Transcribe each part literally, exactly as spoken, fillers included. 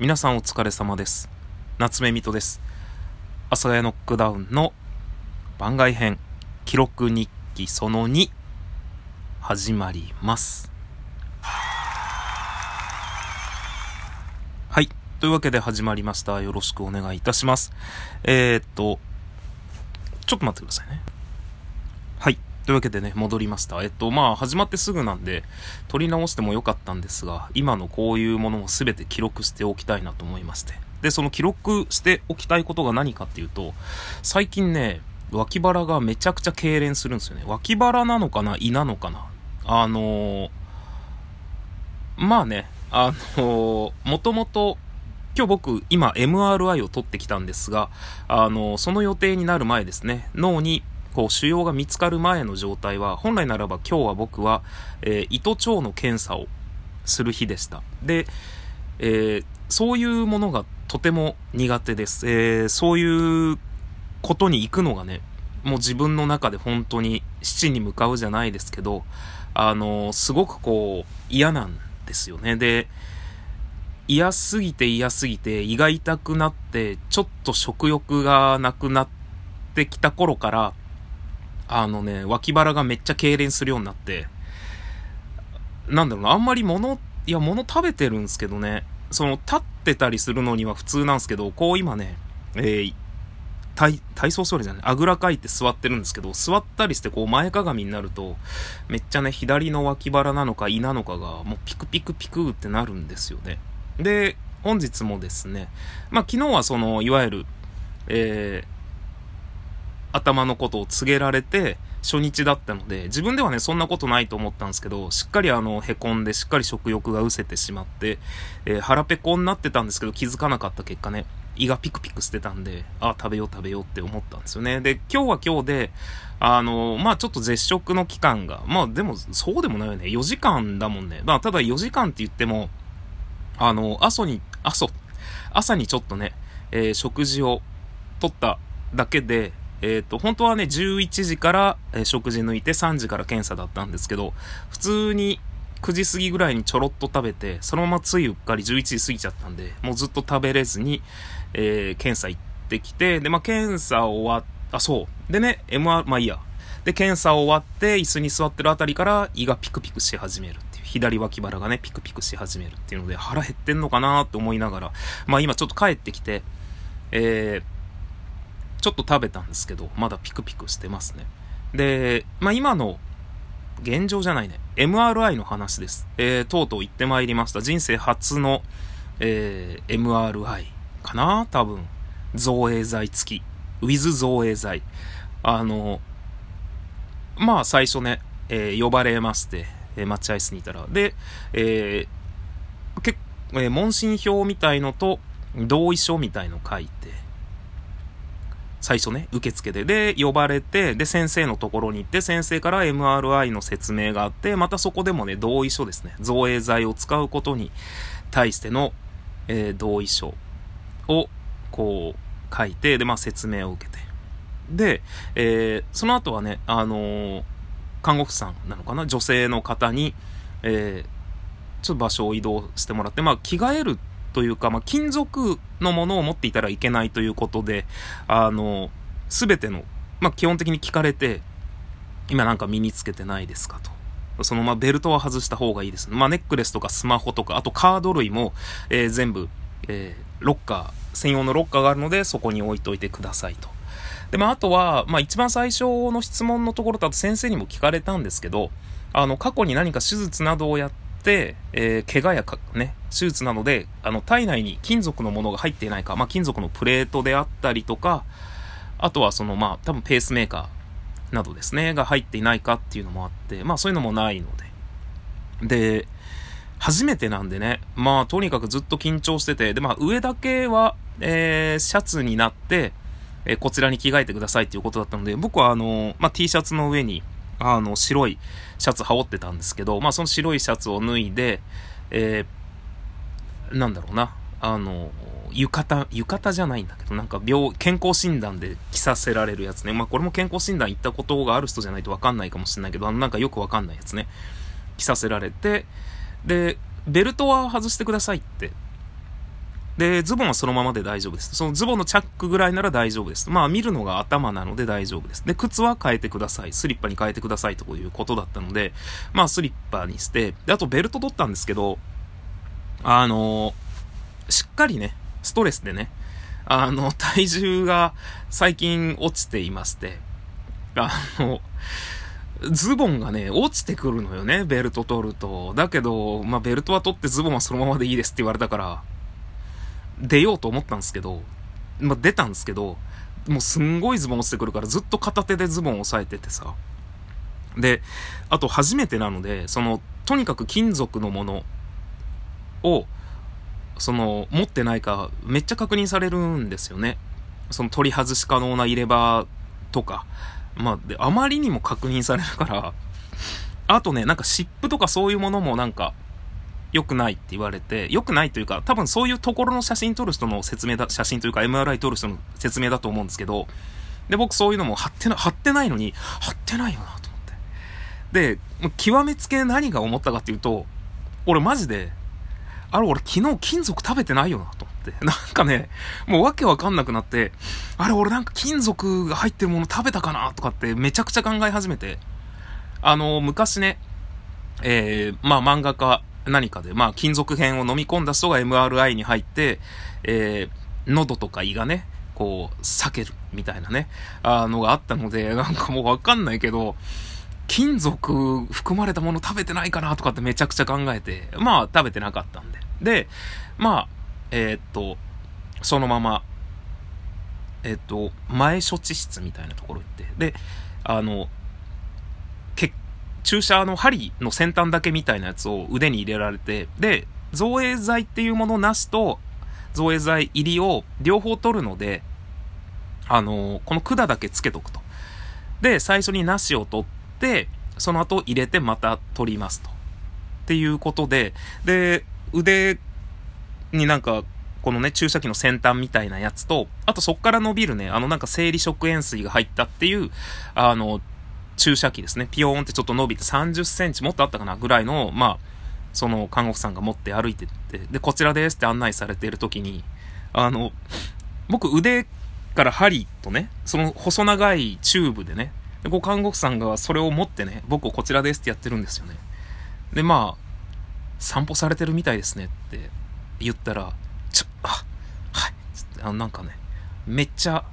皆さんお疲れ様です。夏目水戸です。阿佐ヶ谷ノックダウンの番外編記録日記そのに始まります。はい、というわけで始まりました。よろしくお願いいたします。えーっとちょっと待ってくださいね。はい、というわけでね、戻りました。えっとまあ始まってすぐなんで撮り直してもよかったんですが、今のこういうものをすべて記録しておきたいなと思いまして、でその記録しておきたいことが何かっていうと、最近ね脇腹がめちゃくちゃ痙攣するんですよね。脇腹なのかな胃なのかな、あのー、まあねあのー、もともと今日僕今 エムアールアイ を取ってきたんですが、あのー、その予定になる前ですね、脳にこう腫瘍が見つかる前の状態は、本来ならば今日は僕は、えー、胃と腸の検査をする日でした。で、えー、そういうものがとても苦手です。えー、そういうことに行くのがね、もう自分の中で本当に死に向かうじゃないですけど、あのー、すごくこう嫌なんですよね。で嫌すぎて嫌すぎて胃が痛くなって、ちょっと食欲がなくなってきた頃からあのね、脇腹がめっちゃ痙攣するようになって、なんだろうな、あんまり物、いや物食べてるんですけどね、その立ってたりするのには普通なんですけど、こう今ね、えー、体、体操座りじゃない、あぐらかいて座ってるんですけど、座ったりしてこう前かがみになると、めっちゃね、左の脇腹なのか胃なのかがもうピクピクピクってなるんですよね。で、本日もですね、まあ昨日はその、いわゆる、えー、頭のことを告げられて初日だったので、自分ではねそんなことないと思ったんですけど、しっかりあのへこんで、しっかり食欲がうせてしまって、えー、腹ペコになってたんですけど、気づかなかった結果ね、胃がピクピクしてたんで、あ食べよう食べようって思ったんですよね。で今日は今日であのまあちょっと絶食の期間が、まあでもそうでもないよね、よじかんだもんね。まあただよじかんって言ってもあの朝に朝朝にちょっとね、えー、食事を取っただけで、えっと、本当はね、じゅういちじから、えー、食事抜いてさんじから検査だったんですけど、普通にくじ過ぎぐらいにちょろっと食べて、そのままついうっかりじゅういちじ過ぎちゃったんで、もうずっと食べれずに、えー、検査行ってきて、で、まあ、検査終わっ、あ、そう。でね、エムアール、まあいいや。で、検査終わって、椅子に座ってるあたりから胃がピクピクし始めるっていう、左脇腹がね、ピクピクし始めるっていうので、腹減ってんのかなーって思いながら、まあ今ちょっと帰ってきて、えー、ちょっと食べたんですけど、まだピクピクしてますね。で、まあ今の現状じゃないね、 エムアールアイ の話です。えー、とうとう行ってまいりました。人生初の、えー、エムアールアイ かな、多分造影剤付き with 造影剤、あのまあ最初ね、えー、呼ばれまして、えー、待合室にいたら、で、えーけえー、問診票みたいのと同意書みたいの書いて、最初ね、受付で。で、呼ばれて、で、先生のところに行って、先生から エムアールアイ の説明があって、またそこでもね、同意書ですね。造影剤を使うことに対しての、えー、同意書を、こう、書いて、で、まあ、説明を受けて。で、えー、その後はね、あのー、看護婦さんなのかな、女性の方に、えー、ちょっと場所を移動してもらって、まあ、着替えるというか、まあ、金属のものを持っていたらいけないということで、あの、すべての、まあ、基本的に聞かれて、今なんか身につけてないですかと。その、まあ、ベルトは外した方がいいです。まあ、ネックレスとかスマホとか、あとカード類も、えー、全部、えー、ロッカー、専用のロッカーがあるので、そこに置いといてくださいと。で、まあ、あとは、まあ、一番最初の質問のところだと先生にも聞かれたんですけど、あの、過去に何か手術などをやって、で、えー、怪我やか、ね、手術なので、あの、体内に金属のものが入っていないか、まあ、金属のプレートであったりとか、あとはその、まあ、多分ペースメーカーなどですね、が入っていないかっていうのもあって、まあ、そういうのもないので。で、初めてなんでね、まあ、とにかくずっと緊張してて、で、まあ、上だけは、えー、シャツになって、えー、こちらに着替えてくださいっていうことだったので、僕はあのー、まあ、T シャツの上に、あの、白いシャツ羽織ってたんですけど、まあ、その白いシャツを脱いで、えー、なんだろうな、あの、浴衣、浴衣じゃないんだけど、なんか病、健康診断で着させられるやつね。まあ、これも健康診断行ったことがある人じゃないとわかんないかもしれないけど、あの、なんかよくわかんないやつね。着させられて、で、ベルトは外してくださいって。でズボンはそのままで大丈夫です。そのズボンのチャックぐらいなら大丈夫です。まあ見るのが頭なので大丈夫です。で靴は変えてください、スリッパに変えてくださいということだったので、まあスリッパにして、であとベルト取ったんですけど、あのー、しっかりねストレスでね、あの体重が最近落ちていまして、あのズボンがね落ちてくるのよね、ベルト取ると。だけどまあベルトは取ってズボンはそのままでいいですって言われたから出ようと思ったんですけど、まあ出たんですけど、もうすんごいズボン落ちてくるからずっと片手でズボンを押さえててさ。であと初めてなので、そのとにかく金属のものをその持ってないかめっちゃ確認されるんですよね。その取り外し可能な入れ歯とか、まあであまりにも確認されるから、あとねなんか湿布とかそういうものもなんか良くないって言われて、良くないというか多分そういうところの写真撮る人の説明だ、写真というか エムアールアイ 撮る人の説明だと思うんですけど、で僕そういうのも貼ってな貼ってないのに貼ってないよなと思って、で極めつけ何が思ったかっていうと、俺マジであれ俺昨日金属食べてないよなと思って。なんかね、もうわけわかんなくなって、あれ俺なんか金属が入ってるもの食べたかなとかってめちゃくちゃ考え始めて。あの、昔ね、えー、まあ漫画家何かで、まあ金属片を飲み込んだ人が エムアールアイ に入って、えー、喉とか胃がね、こう、裂けるみたいなね、あのがあったので、なんかもうわかんないけど、金属含まれたもの食べてないかなとかってめちゃくちゃ考えて、まあ食べてなかったんで。で、まあ、えー、っと、そのまま、えー、っと、前処置室みたいなところ行って、で、あの、け注射の針の先端だけみたいなやつを腕に入れられて、で、造影剤っていうものなしと、造影剤入りを両方取るので、あの、この管だけつけとくと。で、最初になしを取って、でその後入れてまた取りますとっていうことで、で腕になんかこのね注射器の先端みたいなやつと、あとそっから伸びるね、あのなんか生理食塩水が入ったっていうあの注射器ですね、ピヨーンってちょっと伸びてさんじゅっセンチもっとあったかなぐらいの、まあその看護婦さんが持って歩いてって、でこちらですって案内されている時に、あの僕腕から針とねその細長いチューブでね、ご看護婦さんがそれを持ってね、僕をこちらですってやってるんですよね。で、まあ、散歩されてるみたいですねって言ったら、ちょ、あ、はい、あのなんかね、めっちゃ、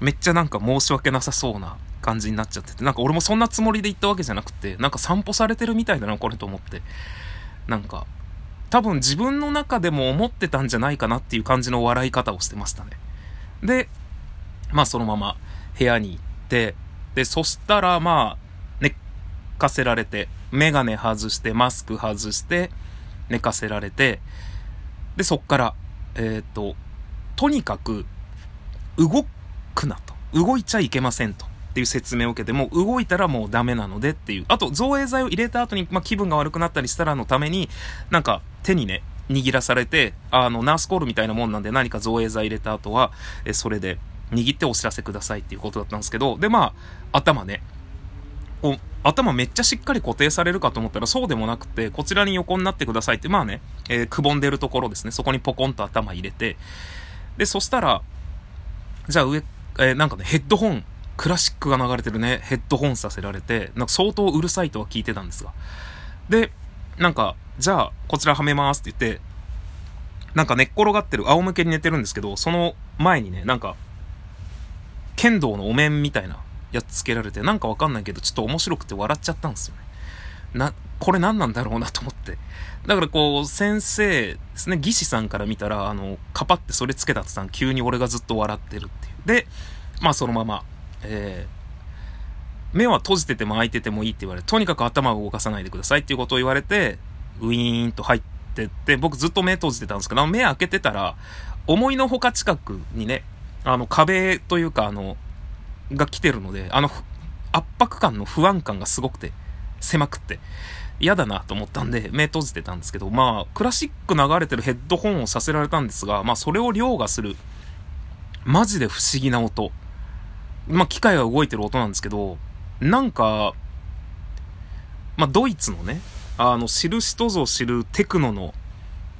めっちゃなんか申し訳なさそうな感じになっちゃってて、なんか俺もそんなつもりで行ったわけじゃなくて、なんか散歩されてるみたいだな、これと思って。なんか、多分自分の中でも思ってたんじゃないかなっていう感じの笑い方をしてましたね。で、まあそのまま部屋に行って、で、そしたら、まあ、寝かせられて、メガネ外して、マスク外して、寝かせられて、で、そっから、えっと、とにかく、動くなと。動いちゃいけませんと。っていう説明を受けて、もう動いたらもうダメなのでっていう。あと、造影剤を入れた後に、まあ、気分が悪くなったりしたらのために、なんか、手にね、握らされて、あの、ナースコールみたいなもんなんで、何か造影剤入れた後は、え、それで、握ってお知らせくださいっていうことだったんですけど、でまあ頭ねお頭めっちゃしっかり固定されるかと思ったらそうでもなくて、こちらに横になってくださいって、まあね、えー、くぼんでるところですね、そこにポコンと頭入れて、でそしたらじゃあ上、えー、なんかねヘッドホンクラシックが流れてるねヘッドホンさせられて、なんか相当うるさいとは聞いてたんですが、でなんかじゃあこちらはめますって言って、なんか寝っ転がってる、仰向けに寝てるんですけど、その前にねなんか剣道のお面みたいなやつつけられて、なんかわかんないけどちょっと面白くて笑っちゃったんですよね。なこれ何なんだろうなと思って。だからこう先生ですね、技師さんから見たらあのカパってそれつけたってさん、急に俺がずっと笑ってるっていう。でまあそのまま、えー、目は閉じてても開いててもいいって言われて、とにかく頭を動かさないでくださいっていうことを言われて、ウィーンと入ってって、僕ずっと目閉じてたんですけど、目開けてたら思いのほか近くにねあの壁というかあのが来てるので、あの圧迫感の不安感がすごくて狭くて嫌だなと思ったんで目閉じてたんですけど、まあクラシック流れてるヘッドホンをさせられたんですが、まあそれを凌駕するマジで不思議な音、まあ機械が動いてる音なんですけど、なんかまあドイツのねあの知る人ぞ知るテクノの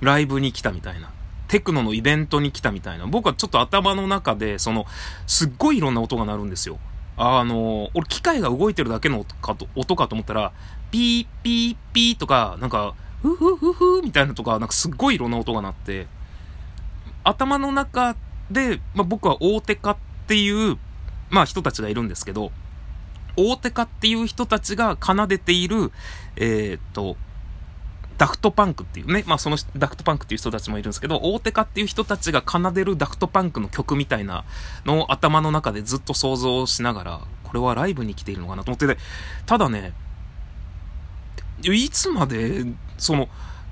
ライブに来たみたいなテクノのイベントに来たみたいな、僕はちょっと頭の中でそのすっごいいろんな音が鳴るんですよ。あの俺機械が動いてるだけの音かと、音かと思ったらピーピーピーとかなんかフフフフみたいなとか、なんかすっごいいろんな音が鳴って、頭の中で、まあ、僕は大手家っていう、まあ、人たちがいるんですけど、大手家っていう人たちが奏でている、えー、っとダフトパンクっていうね、まあ、そのダフトパンクっていう人たちもいるんですけど、大手家っていう人たちが奏でるダフトパンクの曲みたいなのを頭の中でずっと想像しながら、これはライブに来ているのかなと思ってて、ただね、いつまでその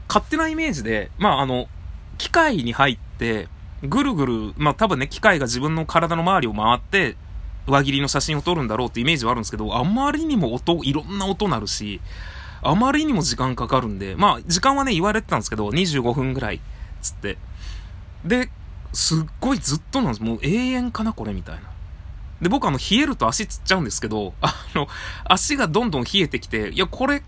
勝手なイメージで、まああの機械に入ってぐるぐる、まあ多分ね、機械が自分の体の周りを回って輪切りの写真を撮るんだろうってイメージはあるんですけど、あまりにも音、いろんな音鳴るし、あまりにも時間かかるんで、まあ時間はね言われてたんですけどにじゅうごふんぐらいつって、ですっごいずっとなんです。もう永遠かなこれみたいな。で僕あの冷えると足つっちゃうんですけど、あの足がどんどん冷えてきて、いやこれ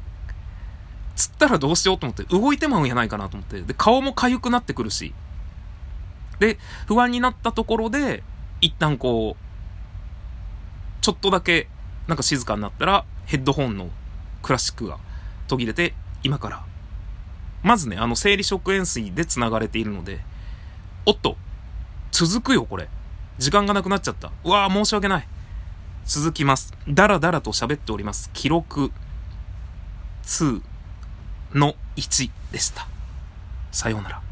つったらどうしようと思って、動いてまうんやないかなと思って、で顔も痒くなってくるし、で不安になったところで一旦こうちょっとだけなんか静かになったら、ヘッドホンのクラシックが途切れて、今からまずね、あの生理食塩水でつながれているので、おっと続くよこれ、時間がなくなっちゃった、うわー申し訳ない、続きます、だらだらと喋っております、記録にのいちでした。さようなら。